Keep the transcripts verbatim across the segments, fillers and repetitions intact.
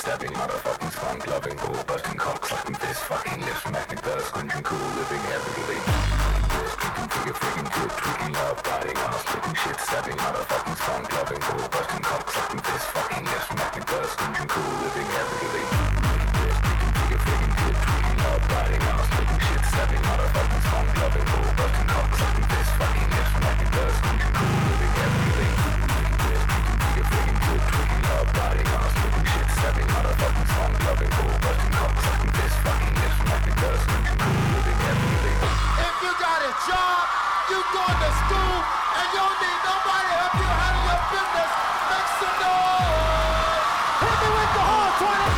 backstabbing, motherfucking spunk loving, bull busting, cock sucking, fist fucking, lips smacking, better squinching, cool living, everything. This kicking, figure, freaking, good, tweaking, love, biting, ass, licking, shit, stabbing, motherfucking spunk loving, bull busting, cock sucking, fist fucking, lips smacking, better squinching, cool living, everything. This kicking, figure, freaking, good, tweaking, love, biting, ass, licking, shit, stabbing, motherfucking spunk loving, bull busting, cock sucking, fist fucking, lips smacking, better squinching, cool living, everything. This kicking, figure, freaking, good, tweaking, love, biting, ass, licking, shit. Stepping out of fucking fun, loving, cool, busting, cock, sucking, fist, fucking, lips, smacking, dust, looking, cool, living, everything. If you got a job, you going to school, and you don't need nobody to help you handle your business, make some noise! Hit me with the horn, twenty!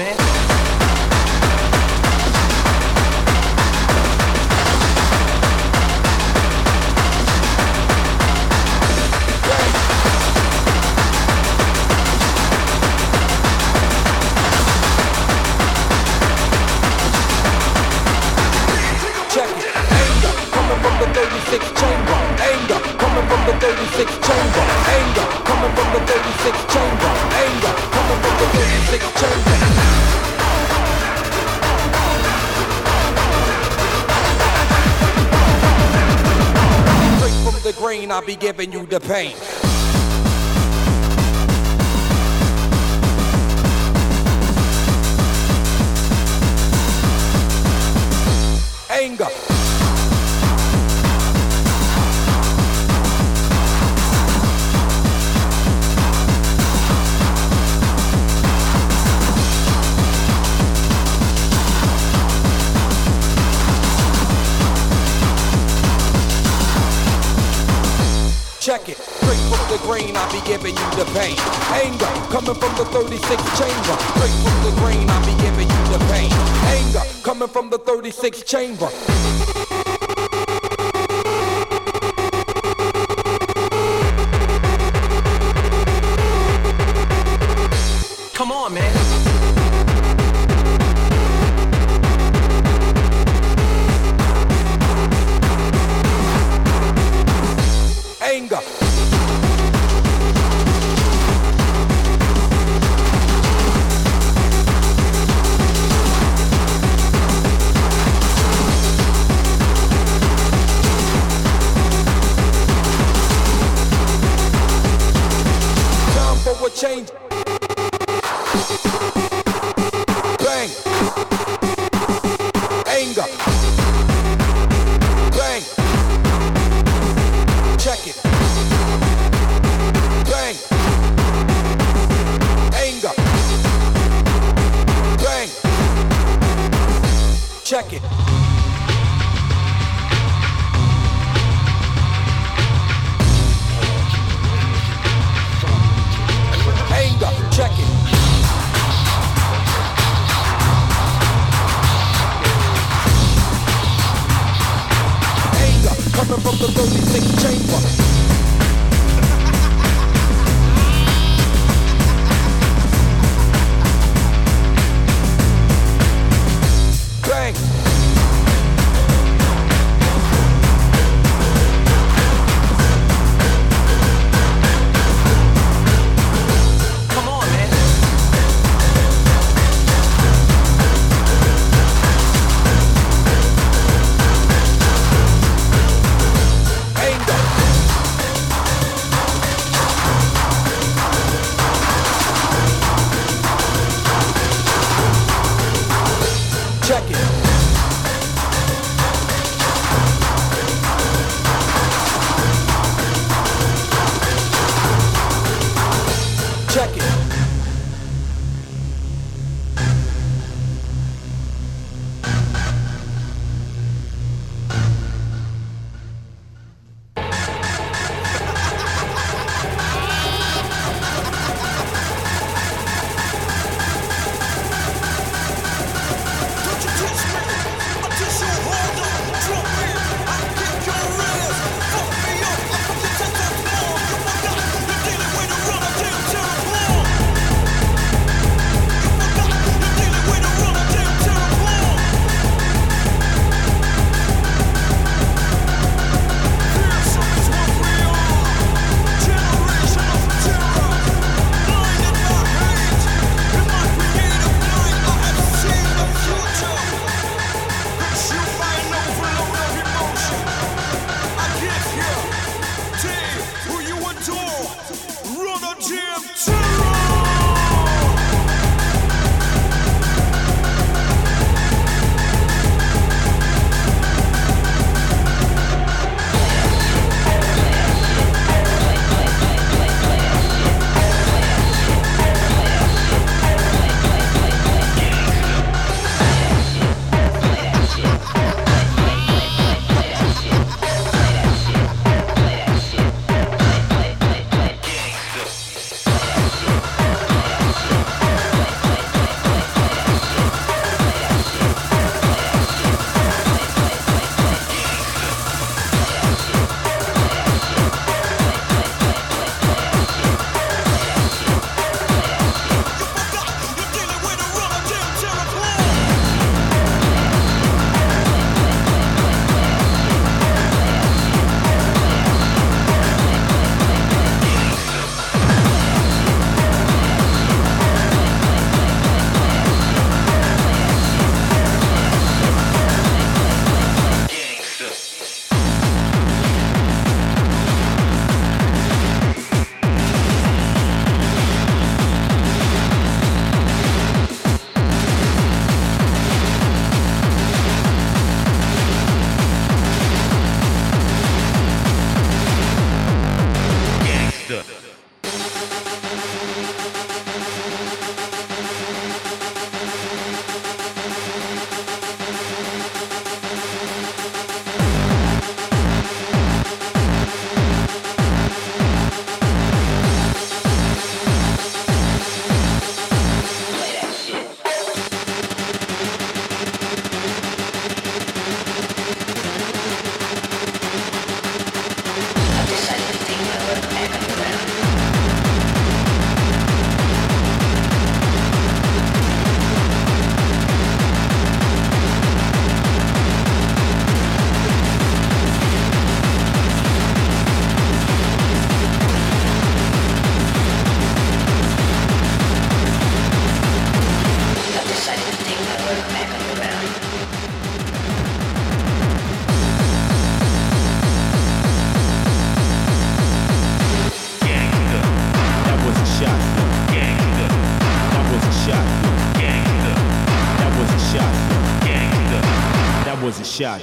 man. I'll be giving you the pain. Anger. Check it, straight from the grain, I be giving you the pain. Anger, coming from the thirty-six chamber. Straight from the grain, I be giving you the pain. Anger, coming from the thirty-six chamber. Come on, man. Change. Bang. Anger. Bang. Check it. Bang. Anger. Bang. Check it. Anger.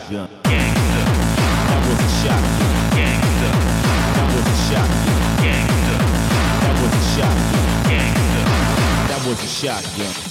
shotgun. Gangster. That was a shotgun. Gangster. That was a shotgun. Gangster. That was a shotgun. Gangster. That was a shotgun. Shotgun.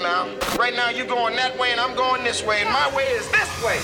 Now. Right now you're going that way and I'm going this way and my way is this way.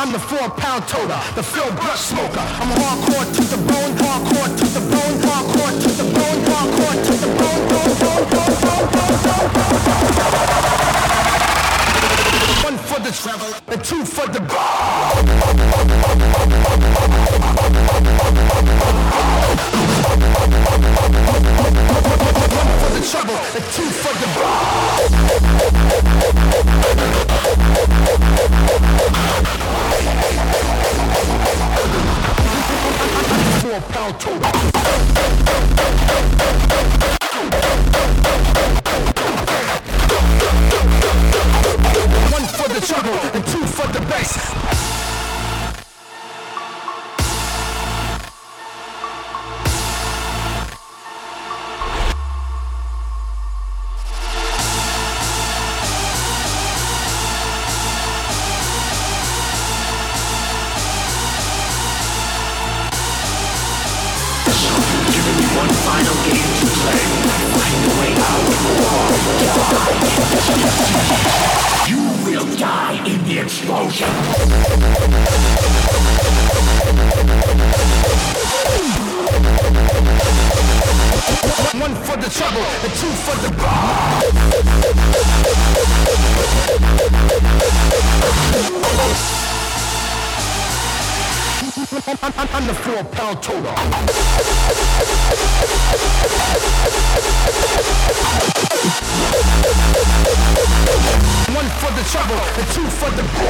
I'm the four-pound toter, the fill brush smoker. I'm hardcore to the bone, hardcore to the bone, hardcore to the bone, hardcore to the bone, bone, bone, bone, bone, bone, bone, bone. One for the travel, and two for the bone. One for the trouble, and two for the bone. Four pound total. One for the trouble and two for the bass. One for the trouble, and two for the